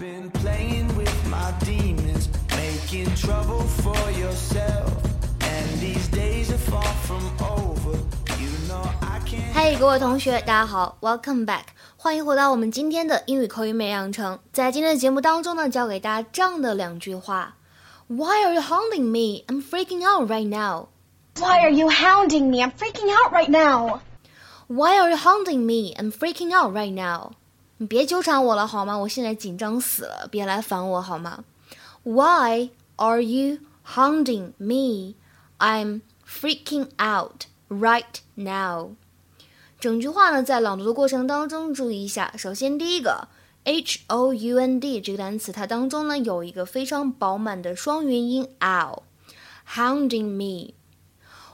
been playing with my demons, making trouble for yourself, and these days are far from over. You know I can't. Hey, 各位同学，大家好 ，Welcome back， 欢迎回到我们今天的英语口语美养成。在今天的节目当中呢，教给大家这样的两句话 ：Why are you hounding me? I'm freaking out right now. Why are you hounding me? I'm freaking out right now. Why are you hounding me? I'm freaking out right now. 你别纠缠我了好吗？我现在紧张死了，别来烦我好吗 ？Why are you hounding me? I'm freaking out right now. 整句话呢，在朗读的过程当中注意一下。首先，第一个 hound 这个单词，它当中呢有一个非常饱满的双元音 ow。Hounding me.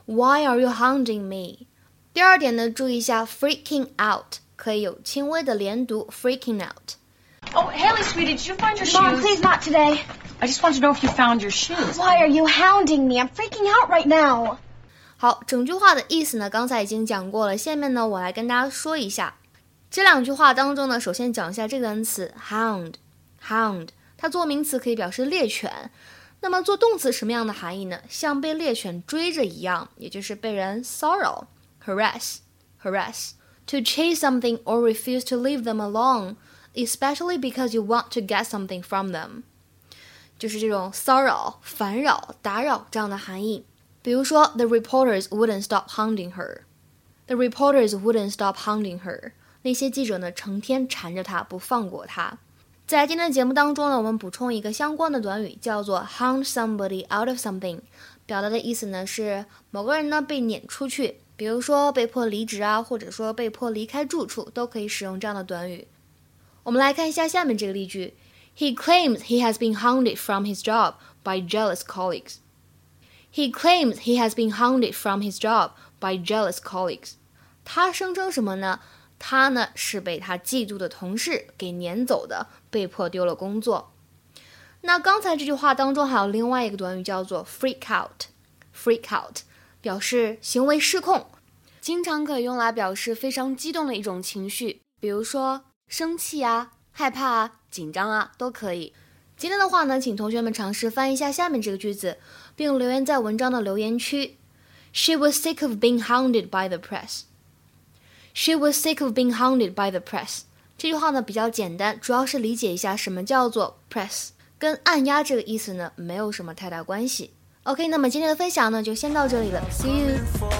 Why are you hounding me?第二点呢，注意一下 freaking out 可以有轻微的连读 freaking out。Oh, Haley, sweetie, did you find your shoes? Mom, please not today. I just want to know if you found your shoes. Why are you hounding me? I'm freaking out right now. 好，整句话的意思呢，刚才已经讲过了。下面呢，我来跟大家说一下这两句话当中呢，首先讲一下这个单词 hound， 它做名词可以表示猎犬。那么做动词什么样的含义呢？像被猎犬追着一样，也就是被人骚扰。Harass. To chase something or refuse to leave them alone, especially because you want to get something from them. 就是这种骚扰、烦扰、打扰这样的含义。比如说 The reporters wouldn't stop hounding her. 那些记者呢，成天缠着她，不放过她。在今天的节目当中呢，我们补充一个相关的短语，叫做 hound somebody out of something， 表达的意思呢是某个人呢被撵出去，比如说被迫离职啊，或者说被迫离开住处，都可以使用这样的短语。我们来看一下下面这个例句 ：He claims he has been hounded from his job by jealous colleagues.他声称什么呢？他呢是被他嫉妒的同事给撵走的，被迫丢了工作。那刚才这句话当中还有另外一个短语叫做 freak out。表示行为失控，经常可以用来表示非常激动的一种情绪，比如说生气啊、害怕啊、紧张啊都可以。今天的话呢，请同学们尝试翻译一下下面这个句子，并留言在文章的留言区。She was sick of being hounded by the press.这句话呢比较简单，主要是理解一下什么叫做 press， 跟按压这个意思呢没有什么太大关系。OK， 那么今天的分享呢，就先到这里了。See you.